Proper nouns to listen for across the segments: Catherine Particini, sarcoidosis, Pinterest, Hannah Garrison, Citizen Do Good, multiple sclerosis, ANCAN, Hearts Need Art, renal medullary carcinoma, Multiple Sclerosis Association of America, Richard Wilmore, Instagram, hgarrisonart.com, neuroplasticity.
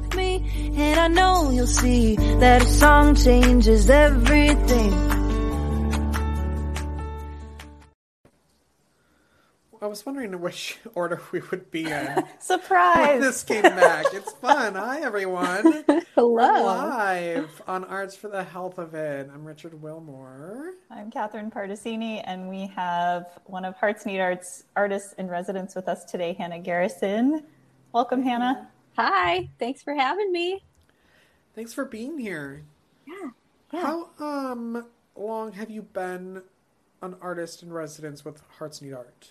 with me, and I know you'll see that a song changes everything. I was wondering in which order we would be in. Surprise! When this came back. It's fun. Hi, everyone. Hello. We're live on Arts for the Health of It. I'm Richard Wilmore. I'm Catherine Particini, and we have one of Hearts Need Art's artists in residence with us today, Hannah Garrison. Welcome, Hannah. Hi. Thanks for having me. Thanks for being here. Yeah. How long have you been an artist in residence with Hearts Need Art?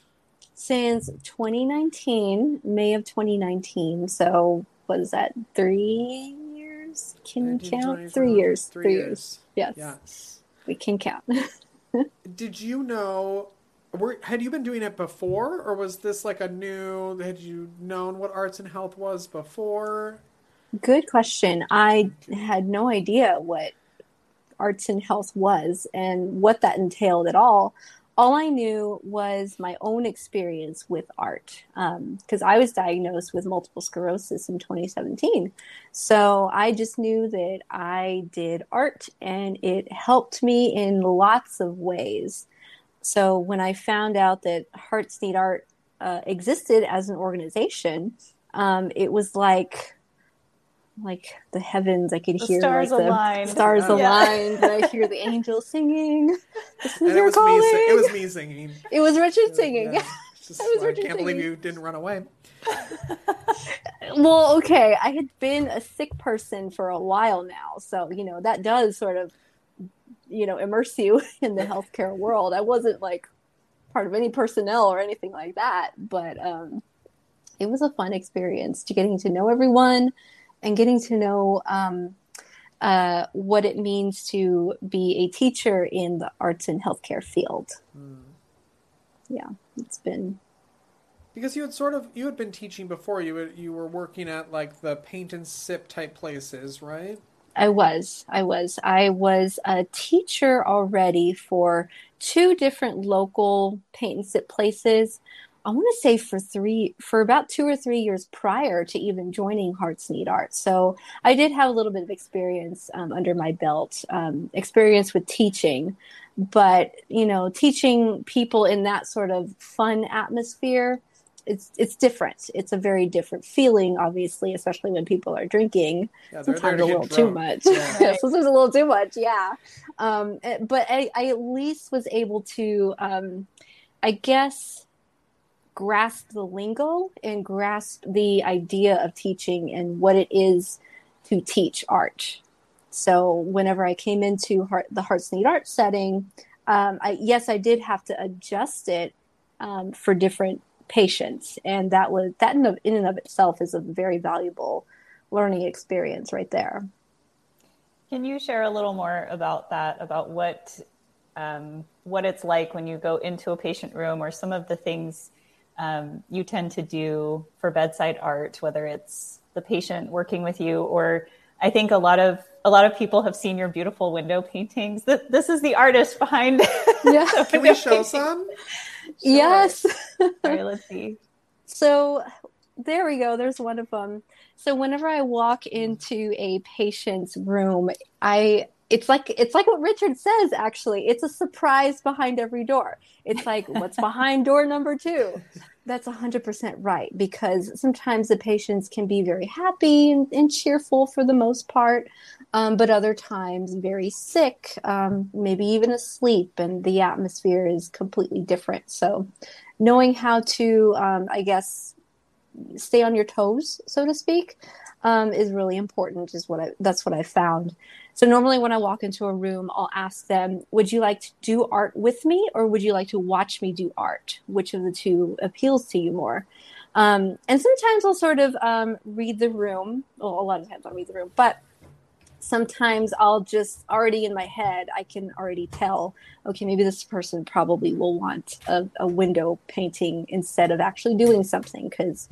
Since 2019, May of 2019. So what is that? 3 years? Can you count? 3 years. 3 years. Yes. We can count. Did you know, had you been doing it before, or was this like a new, had you known what arts and health was before? Good question. I had no idea what arts and health was and what that entailed at all. All I knew was my own experience with art, because I was diagnosed with multiple sclerosis in 2017. So I just knew that I did art and it helped me in lots of ways. So when I found out that Hearts Need Art existed as an organization, it was like the heavens, I could hear the stars aligned. I hear the angels singing. It was me singing. It was Richard singing. Yeah. I can't believe you didn't run away. Well, okay. I had been a sick person for a while now. So, that does sort of, immerse you in the healthcare world. I wasn't part of any personnel or anything like that. But it was a fun experience to getting to know everyone. And getting to know what it means to be a teacher in the arts and healthcare field. Mm. Yeah, it's been... Because you had been teaching before. You were working at the paint and sip type places, right? I was. I was a teacher already for 2 different local paint and sip places. I want to say for about 2 or 3 years prior to even joining Hearts Need Art. So I did have a little bit of experience under my belt, experience with teaching, but teaching people in that sort of fun atmosphere, it's different. It's a very different feeling, obviously, especially when people are drinking. Yeah, sometimes a little too much. Yeah. Sometimes a little too much. Yeah. But I at least was able to, I guess, grasp the lingo and grasp the idea of teaching and what it is to teach art. So whenever I came into the Hearts Need Art setting, I did have to adjust it for different patients. And that in and of itself is a very valuable learning experience right there. Can you share a little more about that, about what it's like when you go into a patient room, or some of the things you tend to do for bedside art, whether it's the patient working with you, or I think a lot of people have seen your beautiful window paintings. This is the artist behind. Yeah. Can we show some? Sure. Yes. All right, let's see. So there we go. There's one of them. So whenever I walk into a patient's room, it's like what Richard says, actually. It's a surprise behind every door. It's like, what's behind door number 2? That's 100% right, because sometimes the patients can be very happy and cheerful for the most part, but other times very sick, maybe even asleep, and the atmosphere is completely different. So knowing how to, stay on your toes, so to speak, is really important. That's what I found. So normally when I walk into a room, I'll ask them, would you like to do art with me, or would you like to watch me do art? Which of the two appeals to you more? And sometimes I'll sort of read the room. Well, a lot of times I'll read the room, but sometimes I'll just already in my head, I can already tell, okay, maybe this person probably will want a window painting instead of actually doing something, because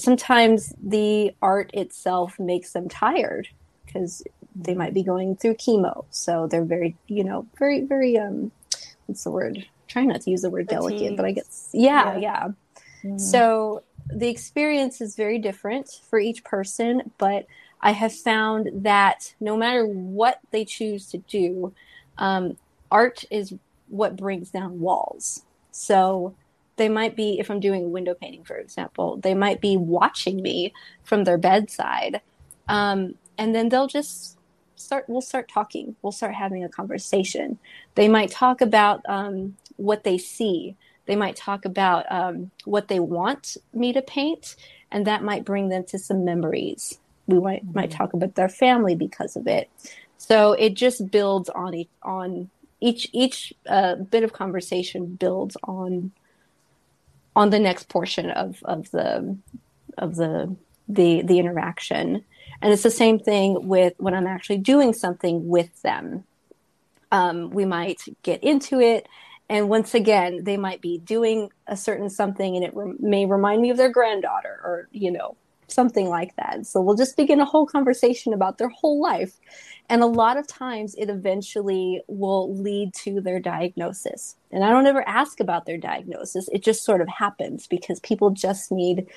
sometimes the art itself makes them tired because they might be going through chemo. So they're very, very, very, what's the word? Trying not to use the word delicate, but I guess. Yeah. Mm-hmm. So the experience is very different for each person, but I have found that no matter what they choose to do, art is what brings down walls. So they might be, if I'm doing a window painting, for example, they might be watching me from their bedside. And then they'll just we'll start talking. We'll start having a conversation. They might talk about what they see. They might talk about what they want me to paint, and that might bring them to some memories. We might talk about their family because of it. So it just builds on each bit of conversation builds on the next portion of the interaction. And it's the same thing with when I'm actually doing something with them. We might get into it. And once again, they might be doing a certain something, and it may remind me of their granddaughter or, you know, something like that. So we'll just begin a whole conversation about their whole life. And a lot of times it eventually will lead to their diagnosis. And I don't ever ask about their diagnosis. It just sort of happens because people just need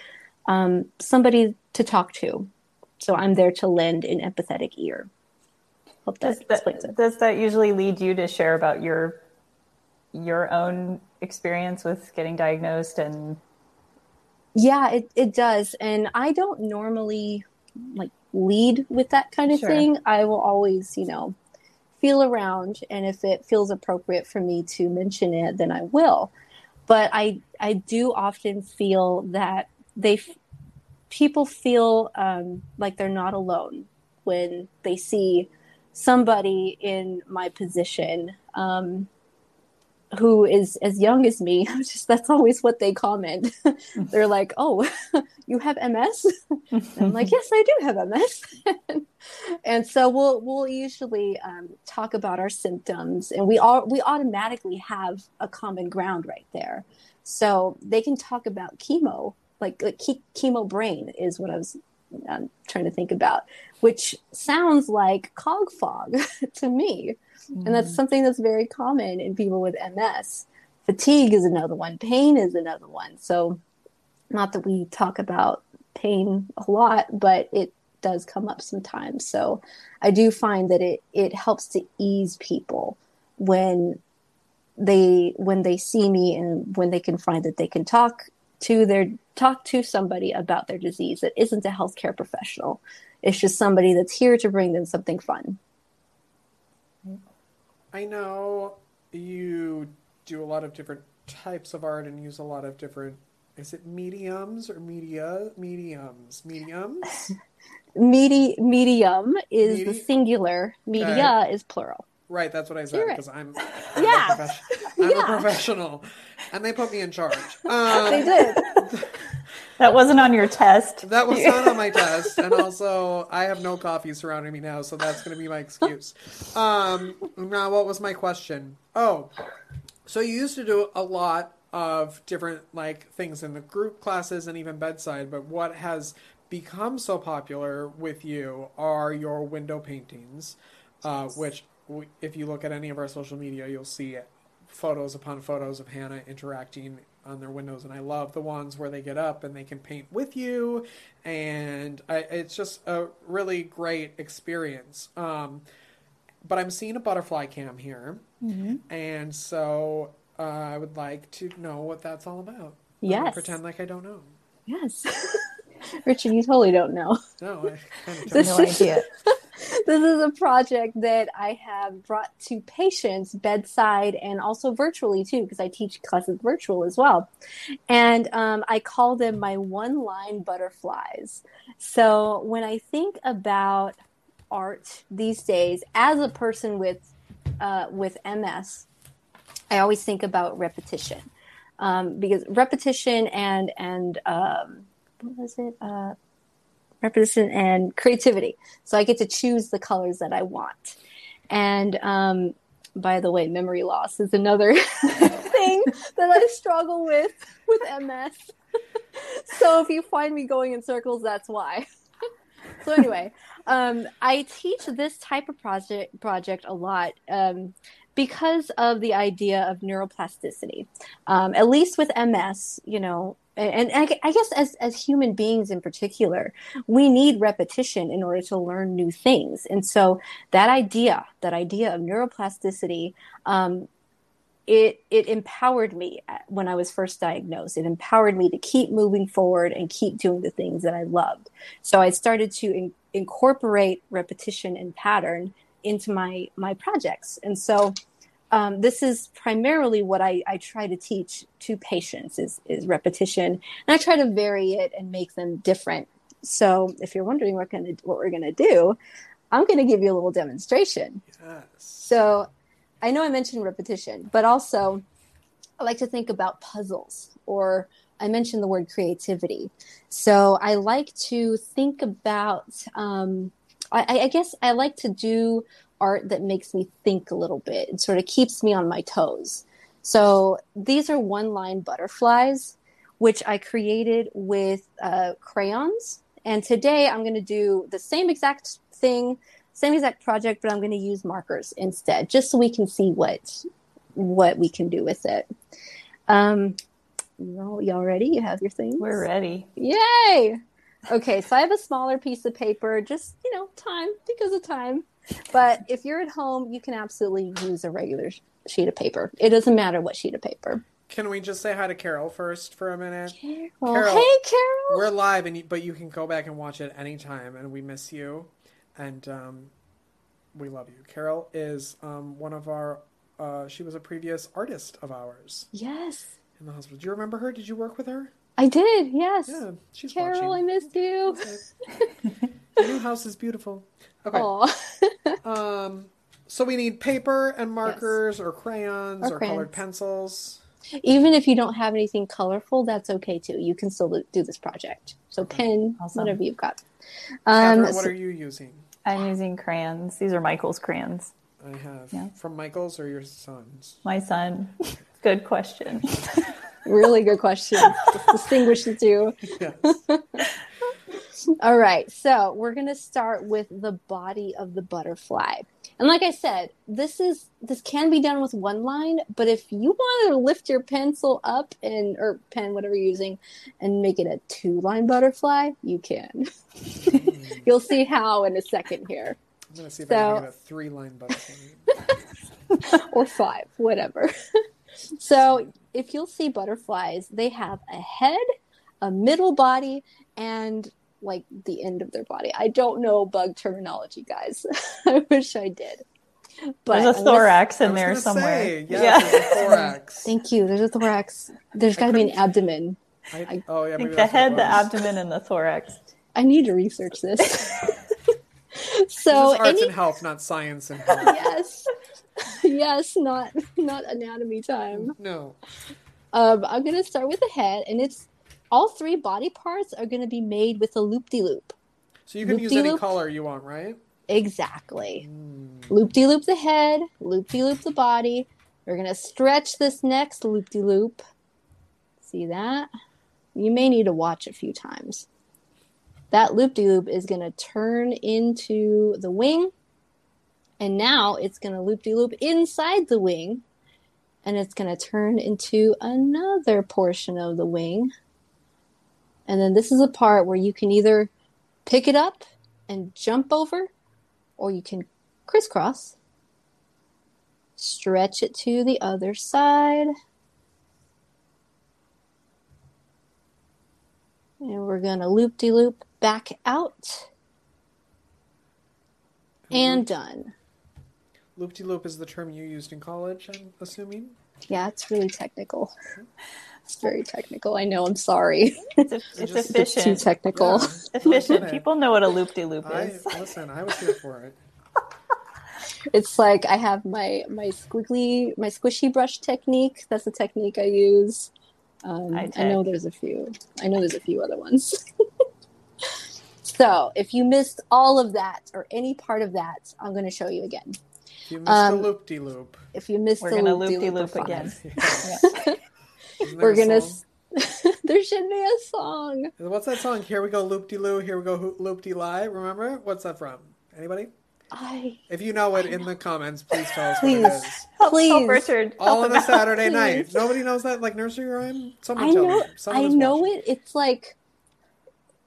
somebody to talk to. So I'm there to lend an empathetic ear. Hope that explains it. Does that usually lead you to share about your own experience with getting diagnosed? And yeah, it does. And I don't normally like lead with that kind of thing. I will always, you know, feel around, and if it feels appropriate for me to mention it, then I will. But I do often feel that people feel like they're not alone when they see somebody in my position who is as young as me. That's always what they comment. They're like, "Oh, you have MS?" And I'm like, "Yes, I do have MS." And so we'll usually talk about our symptoms, and we automatically have a common ground right there. So they can talk about chemo, like chemo brain is what I was trying to think about, which sounds like cog fog to me. And that's something that's very common in people with MS. Fatigue is another one. Pain is another one. So not that we talk about pain a lot, but it does come up sometimes. So I do find that it helps to ease people when they see me and when they can find that they can talk to somebody about their disease that isn't a healthcare professional. It's just somebody that's here to bring them something fun. I know you do a lot of different types of art and use a lot of different, is it mediums or media? Mediums? Medium is the singular. Media is plural. Right, that's what I said, because I'm a professional. And they put me in charge. They did. That wasn't on your test. That was not on my test. And also, I have no coffee surrounding me now, so that's going to be my excuse. Now, what was my question? Oh, so you used to do a lot of different like things in the group classes and even bedside, but what has become so popular with you are your window paintings, which... if you look at any of our social media, you'll see photos upon photos of Hannah interacting on their windows. And I love the ones where they get up and they can paint with you. And it's just a really great experience. But I'm seeing a butterfly cam here. Mm-hmm. And so I would like to know what that's all about. Yes. Pretend like I don't know. Yes. Richard, you totally don't know. No, I kind of have no idea. This is a project that I have brought to patients bedside and also virtually, too, because I teach classes virtual as well. And I call them my one-line butterflies. So when I think about art these days, as a person with MS, I always think about repetition. Because repetition and repetition and creativity. So I get to choose the colors that I want. And by the way, memory loss is another thing that I struggle with MS. So if you find me going in circles, that's why. So anyway, I teach this type of project a lot because of the idea of neuroplasticity. At least with MS, you know, And I guess as human beings in particular, we need repetition in order to learn new things. And so that idea of neuroplasticity, it empowered me when I was first diagnosed. It empowered me to keep moving forward and keep doing the things that I loved. So I started to incorporate repetition and pattern into my projects. And so this is primarily what I try to teach to patients is repetition, and I try to vary it and make them different. So if you're wondering what we're going to do, I'm going to give you a little demonstration. Yes. So I know I mentioned repetition, but also I like to think about puzzles, or I mentioned the word creativity. So I like to think about, I guess I like to do art that makes me think a little bit and sort of keeps me on my toes. So these are one-line butterflies, which I created with crayons. And today I'm going to do the same exact thing, same exact project, but I'm going to use markers instead, just so we can see what we can do with it. Y'all ready? You have your things? We're ready. Yay! Okay, so I have a smaller piece of paper, just, time, because of time. But if you're at home, you can absolutely use a regular sheet of paper. It doesn't matter what sheet of paper. Can we just say hi to Carol first for a minute? Carol. Hey, Carol. We're live, but you can go back and watch it anytime, and we miss you, and we love you. Carol is one of our, she was a previous artist of ours. Yes. In the hospital. Do you remember her? Did you work with her? I did, yes. Yeah, she's Carol, watching. I missed you. Your new house is beautiful. Okay. So we need paper and markers, yes, or crayons or colored pencils. Even if you don't have anything colorful, that's okay too. You can still do this project. So pen, whatever you've got. Catherine, what are you using? I'm using crayons. These are Michael's crayons. I have. Yeah. From Michael's or your son's? My son. Good question. Really good question. Distinguish the two. Yes. All right, so we're going to start with the body of the butterfly. And like I said, this can be done with one line, but if you wanted to lift your pencil up or pen, whatever you're using, and make it a two-line butterfly, you can. You'll see how in a second here. I'm going to see if I can get a three-line butterfly. Or five, whatever. So if you'll see butterflies, they have a head, a middle body, and like the end of their body. I don't know bug terminology, guys. I wish I did. But there's a thorax in there somewhere. There's a thorax. Thank you. There's a thorax. There's got to be an abdomen. I think the head, the abdomen, and the thorax. I need to research this. So this is arts and health, not science and health. Yes. Yes, not anatomy time. No. I'm going to start with the head, and it's all three body parts are going to be made with a loop-de-loop. So you can use any color you want, right? Exactly. Loop-de-loop the head, loop-de-loop the body. We're going to stretch this next loop-de-loop. See that? You may need to watch a few times. That loop-de-loop is going to turn into the wing. And now it's going to loop-de-loop inside the wing. And it's going to turn into another portion of the wing. And then this is a part where you can either pick it up and jump over, or you can crisscross, stretch it to the other side. And we're going to loop-de-loop back out. And done. Loop-de-loop is the term you used in college, I'm assuming? Yeah, it's really technical. It's very technical. I know. I'm sorry. It's just efficient. It's too technical. Yeah, efficient. People know what a loop-de-loop is. I was here for it. It's like I have my squishy brush technique. That's the technique I use. I know there's a few. I know there's a few other ones. So if you missed all of that or any part of that, I'm going to show you again. If you missed the loop-de-loop. If you missed the loop-de-loop again. Yeah. We're going to... There should be a song. What's that song? Here we go, loop-de-loo. Here we go, loop-de-lie. Remember? What's that from? Anybody? If you know it, in the comments, please tell us what it is. Help Richard. All of a Saturday night. Nobody knows that, like nursery rhyme? Someone tell me. I know it. It's like,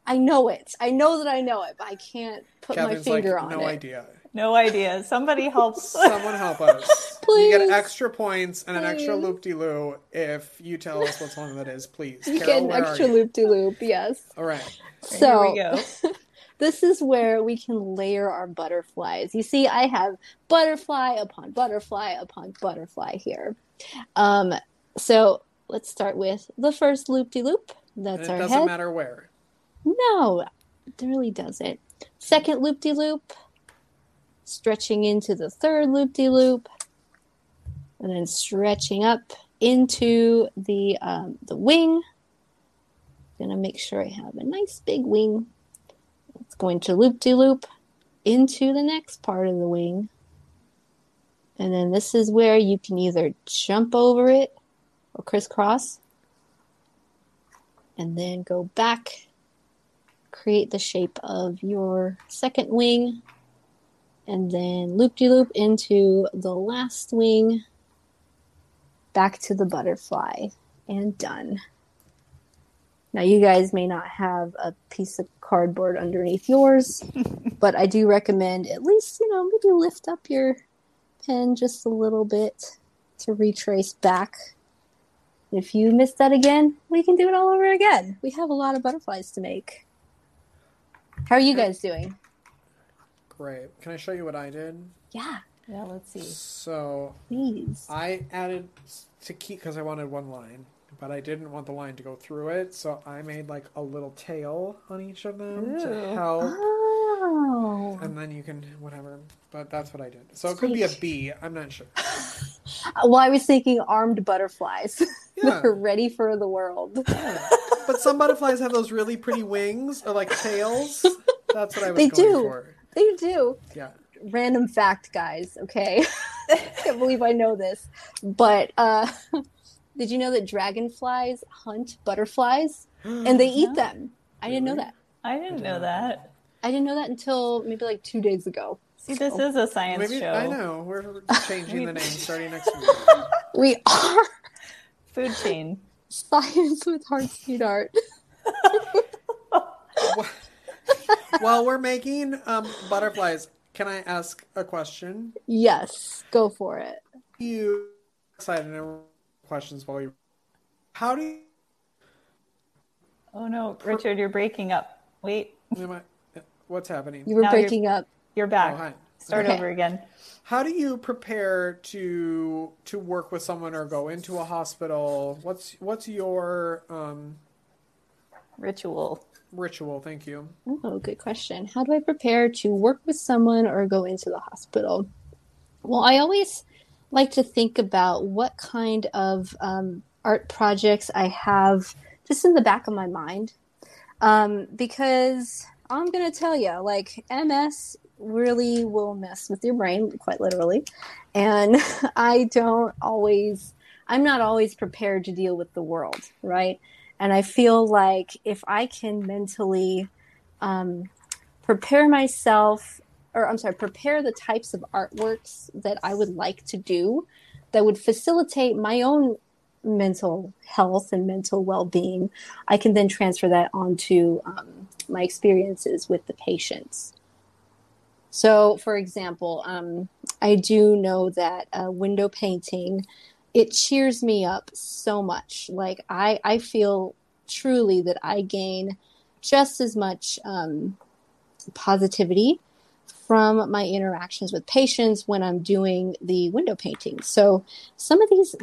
I know it. I know that I know it, but I can't put my finger on it. No idea. No idea. Somebody helps. Someone help us. Please. You get extra points and an extra loop-de-loo if you tell us what song that is, please. You Carol, get an extra loop-de-loop, yes. All right. So here we go. This is where we can layer our butterflies. You see, I have butterfly upon butterfly here. So let's start with the first loop-de-loop. That's our head. It doesn't matter where. No, it really doesn't. Second loop-de-loop. Stretching into the third loop-de-loop, and then stretching up into the wing. I'm going to make sure I have a nice big wing. It's going to loop-de-loop into the next part of the wing. And then this is where you can either jump over it or crisscross, and then go back, create the shape of your second wing, and then loop-de-loop into the last wing, back to the butterfly, and done. Now, you guys may not have a piece of cardboard underneath yours, but I do recommend at least, maybe lift up your pen just a little bit to retrace back. If you miss that again, we can do it all over again. We have a lot of butterflies to make. How are you guys doing? Great. Can I show you what I did? Yeah. Yeah, let's see. So, please. I added to keep because I wanted one line, but I didn't want the line to go through it. So I made like a little tail on each of them to help. Oh. And then you can whatever. But that's what I did. So it could be a bee. I'm not sure. Well, I was thinking armed butterflies. Yeah. They're ready for the world. Yeah. But some butterflies have those really pretty wings or like tails. That's what I was going for. They do. Yeah. Random fact, guys. Okay. I can't believe I know this. But did you know that dragonflies hunt butterflies and they eat them? I didn't know that. I didn't know that until maybe like 2 days ago. See, this is a science show. I know. We're changing the name starting next week. We are. Food chain. Science with Hearts Need Art. While we're making butterflies, can I ask a question? Yes, go for it. You excited and questions while you? How do you? Oh no, Richard, you're breaking up. Wait, what's happening? You were now breaking up. You're back. Oh, hi. Start over again. How do you prepare to work with someone or go into a hospital? What's your ritual? Ritual, thank you. Oh, good question. How do I prepare to work with someone or go into the hospital? Well, I always like to think about what kind of art projects I have just in the back of my mind. Because I'm going to tell you, like, MS really will mess with your brain, quite literally. And I'm not always prepared to deal with the world, right? And I feel like if I can mentally prepare the types of artworks that I would like to do that would facilitate my own mental health and mental well-being, I can then transfer that onto my experiences with the patients. So, for example, I do know that window painting, it cheers me up so much. Like I feel truly that I gain just as much positivity from my interactions with patients when I'm doing the window painting. So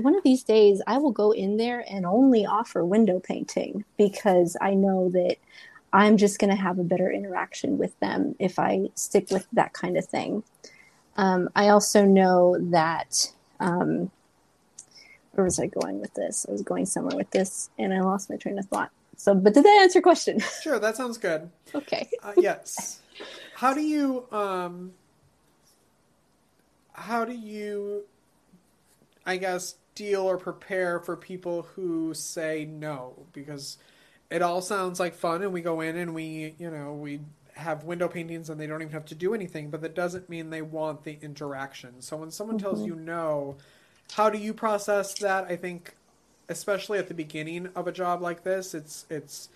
one of these days I will go in there and only offer window painting because I know that I'm just going to have a better interaction with them if I stick with that kind of thing. I also know that, where was I going with this? I was going somewhere with this, and I lost my train of thought. So, but did that answer your question? Sure, that sounds good. Okay. Yes. How do you? I guess, deal or prepare for people who say no? Because it all sounds like fun, and we go in and we have window paintings and they don't even have to do anything, but that doesn't mean they want the interaction. So when someone tells you no, how do you process that? I think especially at the beginning of a job like this, it's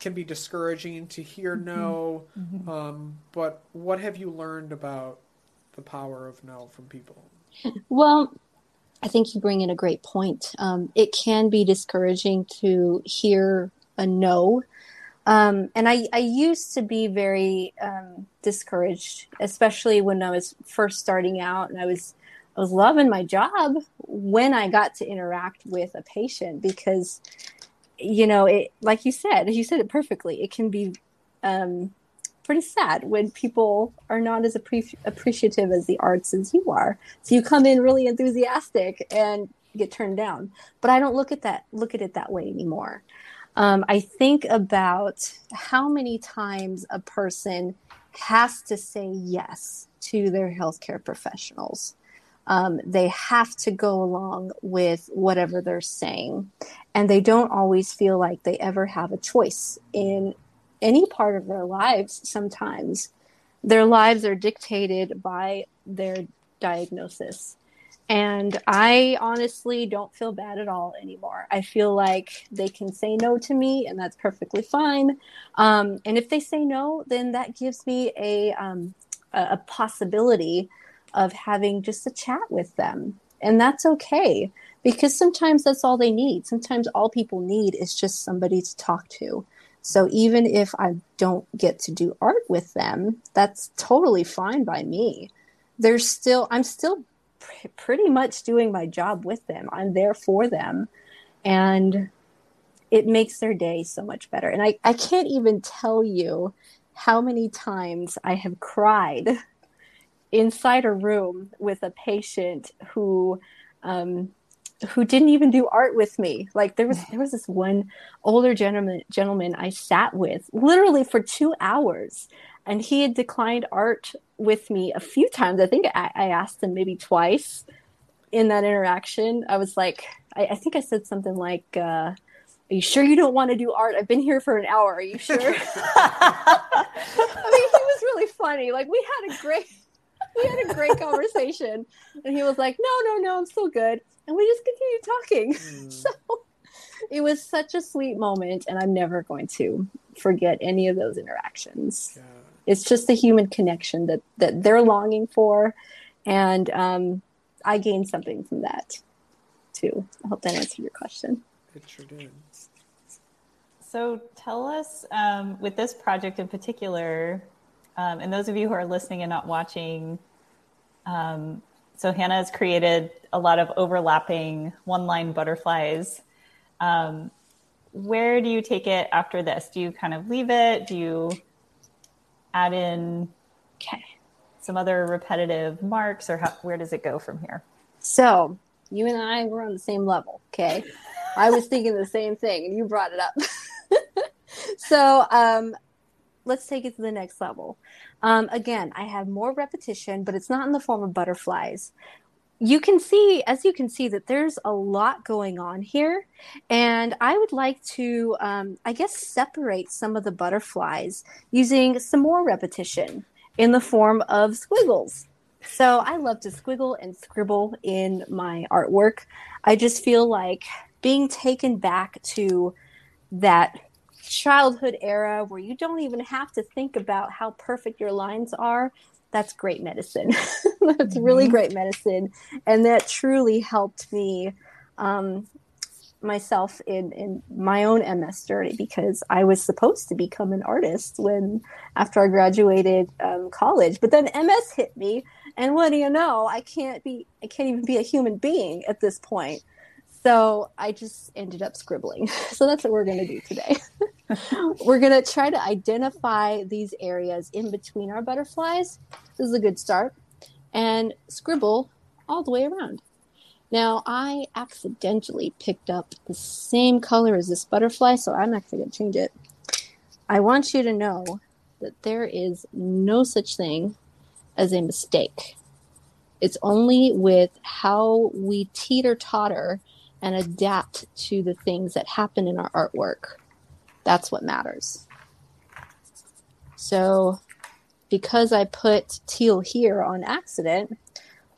can be discouraging to hear no. But what have you learned about the power of no from people? Well, I think you bring in a great point. It can be discouraging to hear a no. And I used to be very discouraged, especially when I was first starting out, and I was loving my job when I got to interact with a patient, because, you know, it, like you said it perfectly. It can be pretty sad when people are not as appreciative as the arts as you are. So you come in really enthusiastic and get turned down. But I don't look at it that way anymore. I think about how many times a person has to say yes to their healthcare professionals. They have to go along with whatever they're saying, and they don't always feel like they ever have a choice in any part of their lives. Sometimes their lives are dictated by their diagnosis. And I honestly don't feel bad at all anymore. I feel like they can say no to me, and that's perfectly fine. And if they say no, then that gives me a possibility of having just a chat with them. And that's okay, because sometimes that's all they need. Sometimes all people need is just somebody to talk to. So even if I don't get to do art with them, that's totally fine by me. There's still, I'm still pretty much doing my job with them. I'm there for them, and it makes their day so much better. And I can't even tell you how many times I have cried inside a room with a patient who didn't even do art with me. Like there was this one older gentleman I sat with literally for 2 hours, and he had declined art with me a few times. I think I asked him maybe twice in that interaction. I was like, I think I said something like, are you sure you don't want to do art? I've been here for an hour. Are you sure? I mean, he was really funny. Like we had a great conversation, and he was like, no, I'm still good. And we just continued talking. So it was such a sweet moment, and I'm never going to forget any of those interactions. Yeah. It's just the human connection that they're longing for. And I gained something from that, too. I hope that answered your question. It sure did. So tell us, with this project in particular, and those of you who are listening and not watching, so Hannah has created a lot of overlapping one-line butterflies. Where do you take it after this? Do you kind of leave it? Do you add in some other repetitive marks, or where does it go from here? So you and I were on the same level, okay? I was thinking the same thing, and you brought it up. So let's take it to the next level. Again, I have more repetition, but it's not in the form of butterflies. You can see that there's a lot going on here, and I would like to, I guess, separate some of the butterflies using some more repetition in the form of squiggles. So I love to squiggle and scribble in my artwork. I just feel like being taken back to that childhood era where you don't even have to think about how perfect your lines are. That's great medicine. That's really great medicine. And that truly helped me, myself in my own MS journey, because I was supposed to become an artist after I graduated college, but then MS hit me. And what do you know? I can't even be a human being at this point. So I just ended up scribbling. So that's what we're going to do today. We're going to try to identify these areas in between our butterflies. This is a good start. And scribble all the way around. Now, I accidentally picked up the same color as this butterfly, so I'm actually going to change it. I want you to know that there is no such thing as a mistake. It's only with how we teeter-totter and adapt to the things that happen in our artwork. That's what matters. So because I put teal here on accident,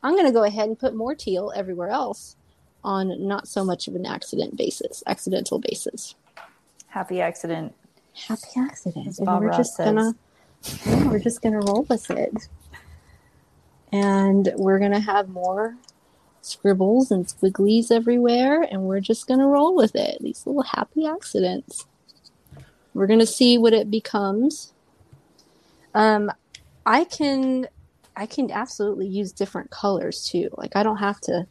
I'm going to go ahead and put more teal everywhere else on not so much of an accidental basis. Happy accident. Happy accident. And we're just going to roll with it. And we're going to have more scribbles and squigglies everywhere, and we're just going to roll with it. These little happy accidents. We're going to see what it becomes. I can absolutely use different colors too. Like, I don't have to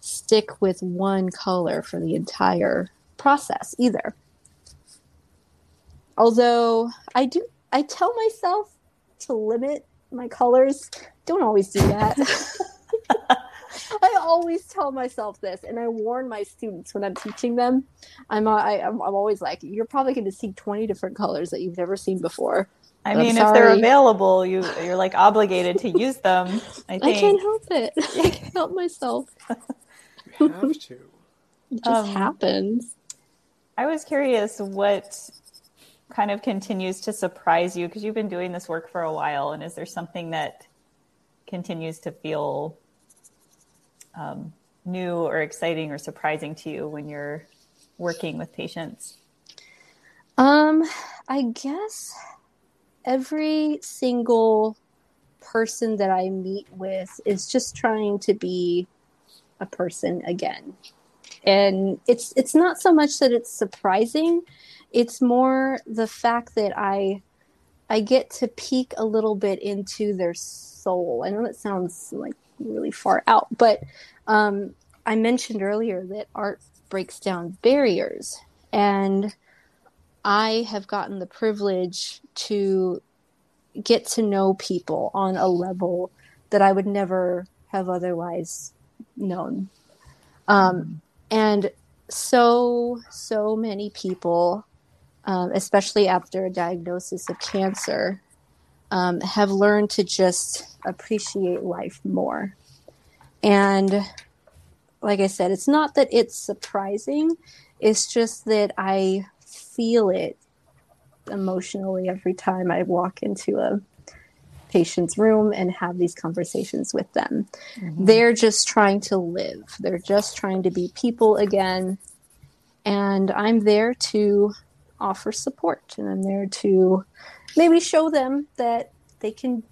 stick with one color for the entire process either. Although I tell myself to limit my colors. Don't always do that. I always tell myself this, and I warn my students when I'm teaching them. I'm always like, you're probably going to see 20 different colors that you've never seen before. I mean, if they're available, you're like obligated to use them. I can't help it. I can't help myself. You have to. It just happens. I was curious what kind of continues to surprise you, because you've been doing this work for a while, and is there something that continues to feel new or exciting or surprising to you when you're working with patients? I guess every single person that I meet with is just trying to be a person again. And it's not so much that it's surprising. It's more the fact that I get to peek a little bit into their soul. I know that sounds like really far out, but I mentioned earlier that art breaks down barriers. And I have gotten the privilege to get to know people on a level that I would never have otherwise known. And so many people, especially after a diagnosis of cancer, have learned to just appreciate life more. And like I said, it's not that it's surprising. It's just that I feel it emotionally every time I walk into a patient's room and have these conversations with them. Mm-hmm. They're just trying to live. They're just trying to be people again. And I'm there to offer support, and I'm there to maybe show them that they can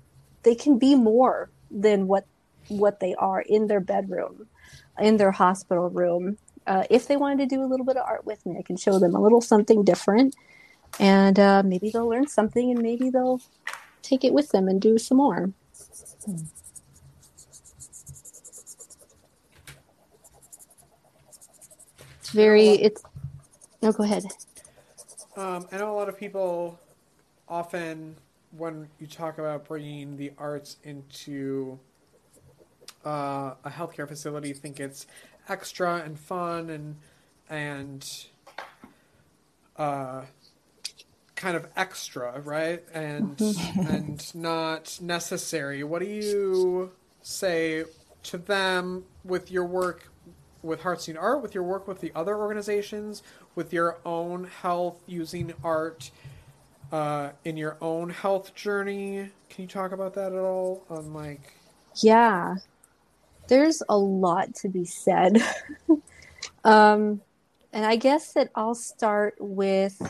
be more than what they are in their bedroom, in their hospital room. If they wanted to do a little bit of art with me, I can show them a little something different, and maybe they'll learn something, and maybe they'll take it with them and do some more. It's very, it's, no, go ahead. I know a lot of people often, when you talk about bringing the arts into a healthcare facility, think it's extra and fun and kind of extra, right? And and not necessary. What do you say to them with your work with Hearts Need Art, with your work with the other organizations, with your own health, using art in your own health journey? Can you talk about that at all? Yeah. There's a lot to be said. And I guess that I'll start with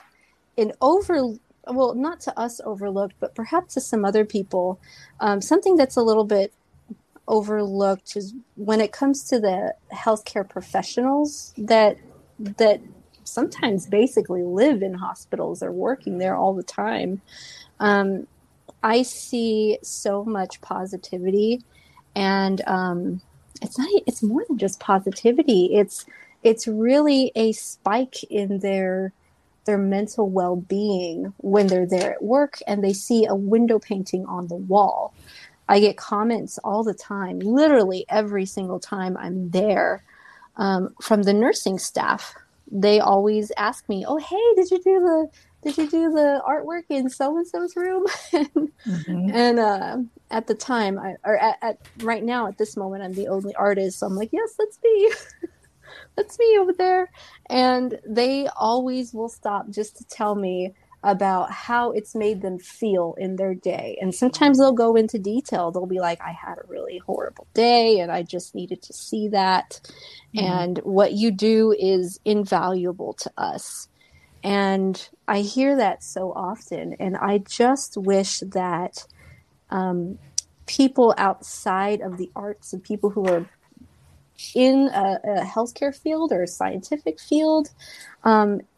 not to us overlooked, but perhaps to some other people, something that's a little bit overlooked is when it comes to the healthcare professionals that sometimes basically live in hospitals or working there all the time. I see so much positivity. And it's more than just positivity. It's really a spike in their mental well-being when they're there at work and they see a window painting on the wall. I get comments all the time, literally every single time I'm there, from the nursing staff. They always ask me, "Oh, hey, did you do the artwork in so-and-so's room?" Mm-hmm. And at the time, right now, at this moment, I'm the only artist. So I'm like, yes, that's me. That's me over there. And they always will stop just to tell me, about how it's made them feel in their day. And sometimes they'll go into detail. They'll be like, I had a really horrible day and I just needed to see that. Mm-hmm. And what you do is invaluable to us. And I hear that so often. And I just wish that people outside of the arts and people who are in a healthcare field or a scientific field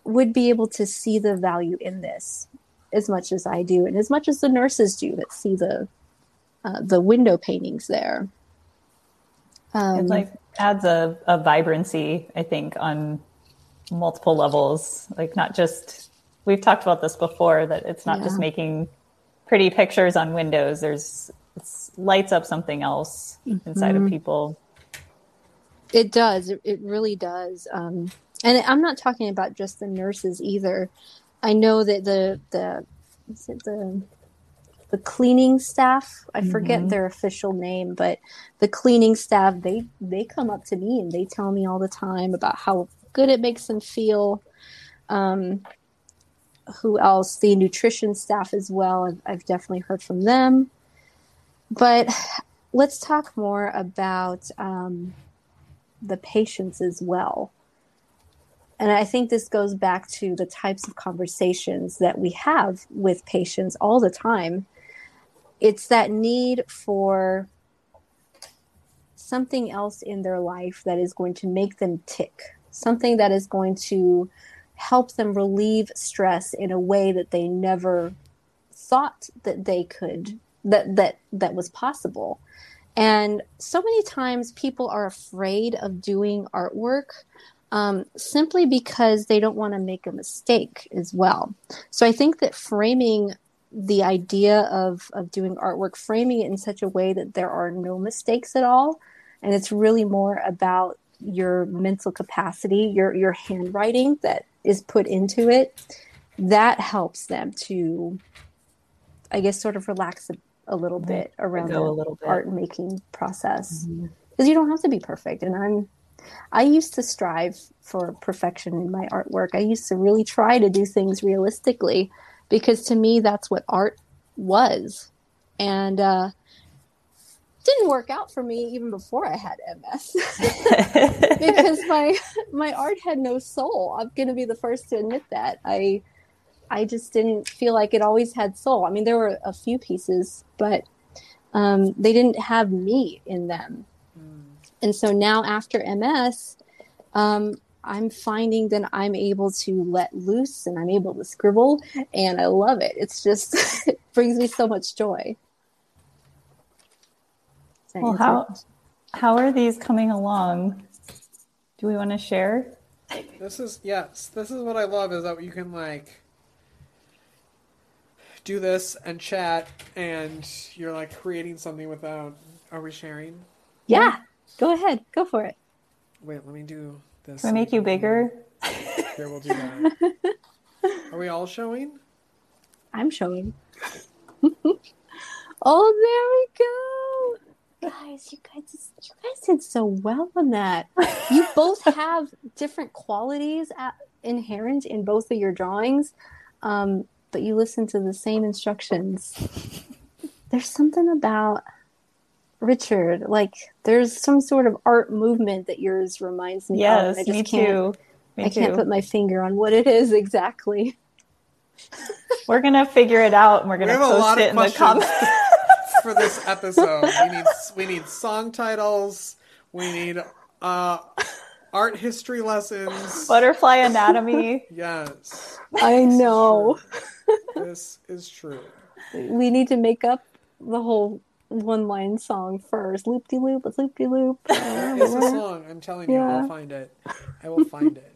would be able to see the value in this as much as I do and as much as the nurses do that see the window paintings there. It like adds a vibrancy, I think, on multiple levels. Like not just, we've talked about this before, that it's not just making pretty pictures on windows. It lights up something else inside of people. It does. It really does. And I'm not talking about just the nurses either. I know that the cleaning staff, I forget their official name, but the cleaning staff, they come up to me and they tell me all the time about how good it makes them feel. Who else? The nutrition staff as well. I've definitely heard from them. But let's talk more about the patients as well. And I think this goes back to the types of conversations that we have with patients all the time. It's that need for something else in their life that is going to make them tick, something that is going to help them relieve stress in a way that they never thought that they could, that was possible. And so many times people are afraid of doing artwork simply because they don't want to make a mistake as well. So I think that framing the idea of doing artwork, framing it in such a way that there are no mistakes at all, and it's really more about your mental capacity, your handwriting that is put into it, that helps them to, I guess, sort of relax a little bit around the art making process, because you don't have to be perfect. And I used to strive for perfection in my artwork. I used to really try to do things realistically, because to me that's what art was. And didn't work out for me even before I had MS because my art had no soul. I'm going to be the first to admit that. I just didn't feel like it always had soul. I mean, there were a few pieces, but they didn't have me in them. Mm. And so now after MS, I'm finding that I'm able to let loose and I'm able to scribble, and I love it. It's just, it brings me so much joy. Well, how are these coming along? Do we want to share? This is what I love, is that you can like do this and chat, and you're like creating something without. Are we sharing? Yeah, go ahead, go for it. Wait, let me do this. Can I make you bigger? Here, we'll do that. Are we all showing? I'm showing. Oh, there we go, guys! You guys did so well on that. You both have different qualities inherent in both of your drawings. But you listen to the same instructions. There's something about Richard, like there's some sort of art movement that yours reminds me of. Yes, me too. Can't put my finger on what it is exactly. We're gonna figure it out, and we're gonna post it in the comments for this episode. We need song titles. We need art history lessons. Butterfly anatomy. Yes. I know. This is true. We need to make up the whole one-line song first. Loop-de-loop, loop-de-loop. It's a song. I'm telling you, I'll find it. I will find it.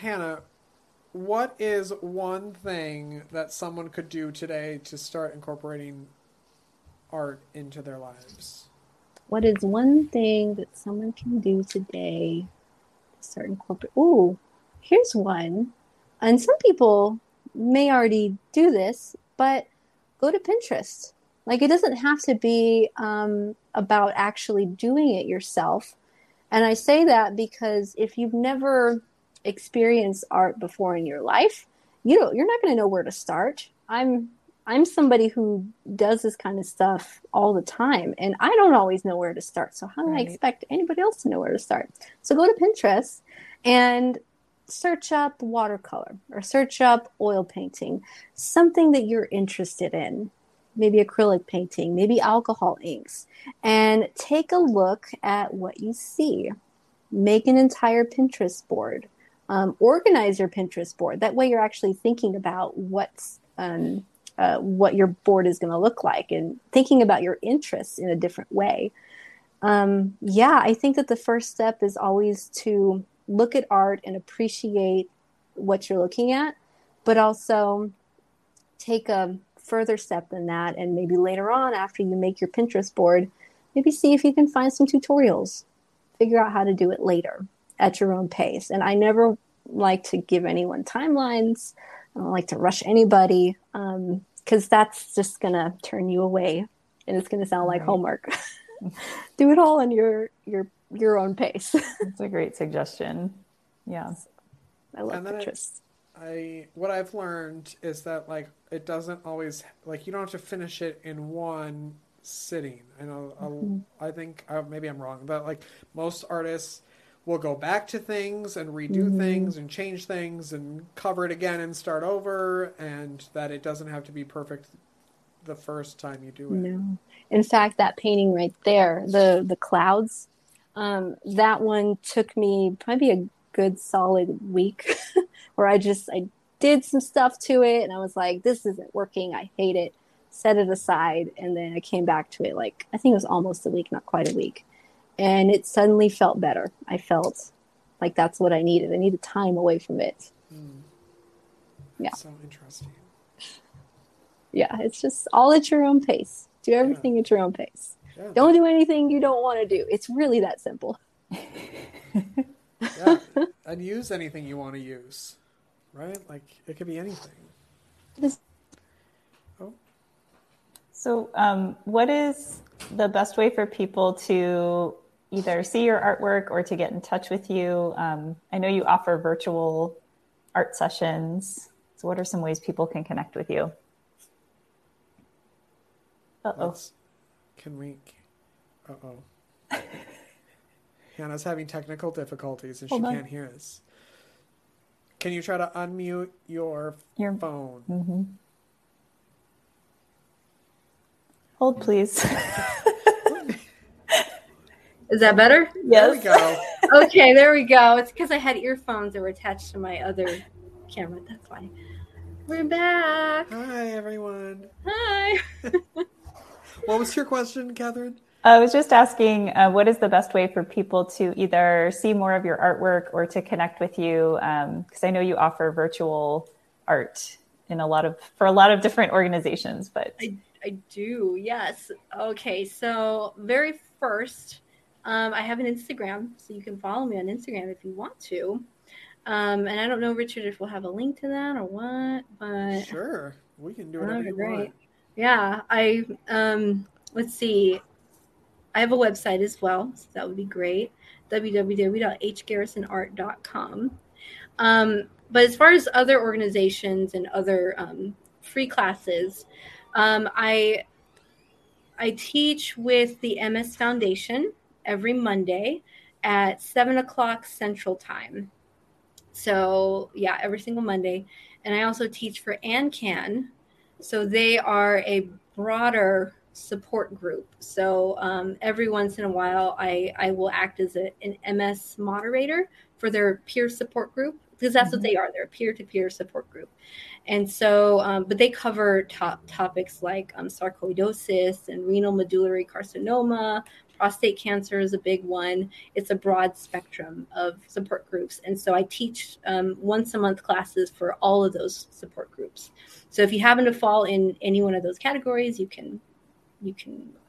Hannah, what is one thing that someone could do today to start incorporating art into their lives? What is one thing that someone can do today to start incorporating? Ooh, here's one. And some people may already do this, but go to Pinterest. Like, it doesn't have to be about actually doing it yourself. And I say that because if you've never experienced art before in your life, you're not going to know where to start. I'm somebody who does this kind of stuff all the time, and I don't always know where to start. So how do I expect anybody else to know where to start? So go to Pinterest and search up watercolor or search up oil painting, something that you're interested in, maybe acrylic painting, maybe alcohol inks, and take a look at what you see. Make an entire Pinterest board. Organize your Pinterest board. That way you're actually thinking about what your board is going to look like and thinking about your interests in a different way. I think that the first step is always to look at art and appreciate what you're looking at, but also take a further step than that. And maybe later on, after you make your Pinterest board, maybe see if you can find some tutorials, figure out how to do it later at your own pace. And I never like to give anyone timelines. I don't like to rush anybody, because that's just going to turn you away and it's going to sound like homework. Do it all on your own pace. That's a great suggestion. Yeah. I love Pinterest. What I've learned is that, like, it doesn't always, like, you don't have to finish it in one sitting. I know, I think, maybe I'm wrong, but, like, most artists will go back to things and redo things and change things and cover it again and start over, and that it doesn't have to be perfect the first time you do it. No. In fact, that painting right there, the clouds, that one took me probably a good solid week where I did some stuff to it and I was like, this isn't working. I hate it. Set it aside. And then I came back to it. Like, I think it was almost a week, not quite a week. And it suddenly felt better. I felt like that's what I needed. I needed time away from it. Yeah. So interesting. Yeah. It's just all at your own pace. Do everything at your own pace. Yeah. Don't do anything you don't want to do. It's really that simple. Yeah. And use anything you want to use, right? Like, it could be anything. So what is the best way for people to either see your artwork or to get in touch with you? I know you offer virtual art sessions. So what are some ways people can connect with you? Hannah's having technical difficulties and she can't hear us. Can you try to unmute your phone? Mm-hmm. Hold, please. Is that better? Yes. There we go. Okay, there we go. It's because I had earphones that were attached to my other camera. That's why. We're back. Hi, everyone. Hi. What was your question, Catherine? I was just asking, what is the best way for people to either see more of your artwork or to connect with you? Because I know you offer virtual art for a lot of different organizations. But I do, yes. Okay, so very first, I have an Instagram, so you can follow me on Instagram if you want to. And I don't know, Richard, if we'll have a link to that or what, but sure, we can do whatever you want. Yeah, I let's see. I have a website as well, so that would be great. www.hgarrisonart.com. But as far as other organizations and other free classes, I teach with the MS Foundation every Monday at 7:00 Central Time. So, yeah, every single Monday. And I also teach for ANCAN. So they are a broader support group. So every once in a while, I will act as an MS moderator for their peer support group, because that's what they are. They're a peer-to-peer support group. And so, but they cover topics like sarcoidosis and renal medullary carcinoma. Prostate cancer is a big one. It's a broad spectrum of support groups. And so I teach once a month classes for all of those support groups. So if you happen to fall in any one of those categories, you can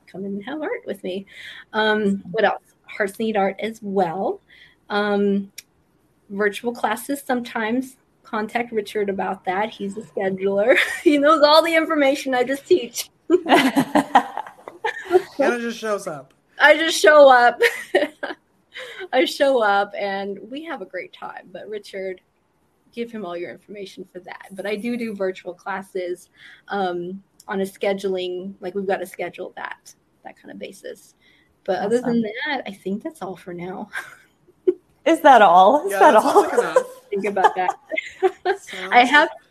come in and have art with me. What else? Hearts Need Art as well. Virtual classes sometimes. Contact Richard about that. He's a scheduler. He knows all the information. I just teach. Hannah just shows up. I just show up. I show up and we have a great time. But Richard give him all your information for that. But I do virtual classes on a scheduling, like we've got to schedule that kind of basis. But awesome. Other than that, I think that's all for now. Is that all? Is that all? Think about that.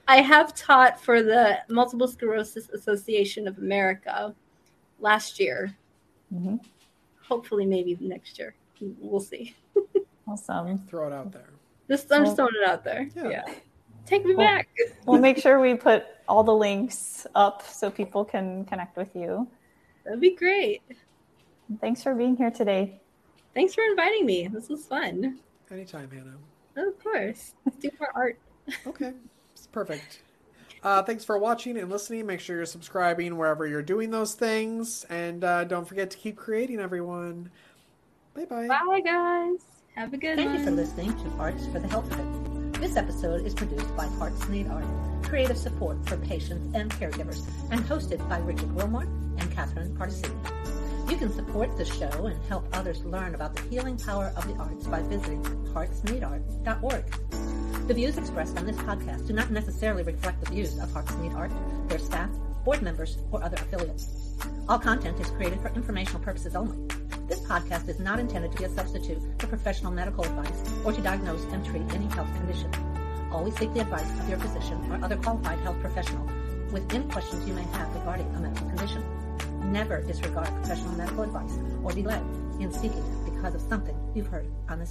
I have taught for the Multiple Sclerosis Association of America last year. Mm-hmm. Hopefully, maybe next year. We'll see. Awesome. Throw it out there. I'm just throwing it out there. Yeah. Take me back. We'll make sure we put all the links up so people can connect with you. That'd be great. Thanks for being here today. Thanks for inviting me. This was fun. Anytime, Hannah. Of course. Let's do more art. Okay. It's perfect. Thanks for watching and listening. Make sure you're subscribing wherever you're doing those things. And don't forget to keep creating, everyone. Bye-bye. Bye, guys. Have a good one. Thank you for listening to Arts for the Health of It. This episode is produced by Hearts Need Art, creative support for patients and caregivers, and hosted by Richard Wilmore and Catherine Particini. You can support the show and help others learn about the healing power of the arts by visiting heartsneedart.org. The views expressed on this podcast do not necessarily reflect the views of Hearts Need Art, their staff, board members, or other affiliates. All content is created for informational purposes only. This podcast is not intended to be a substitute for professional medical advice or to diagnose and treat any health condition. Always seek the advice of your physician or other qualified health professional with any questions you may have regarding a medical condition. Never disregard professional medical advice or be led in seeking it because of something you've heard on this podcast.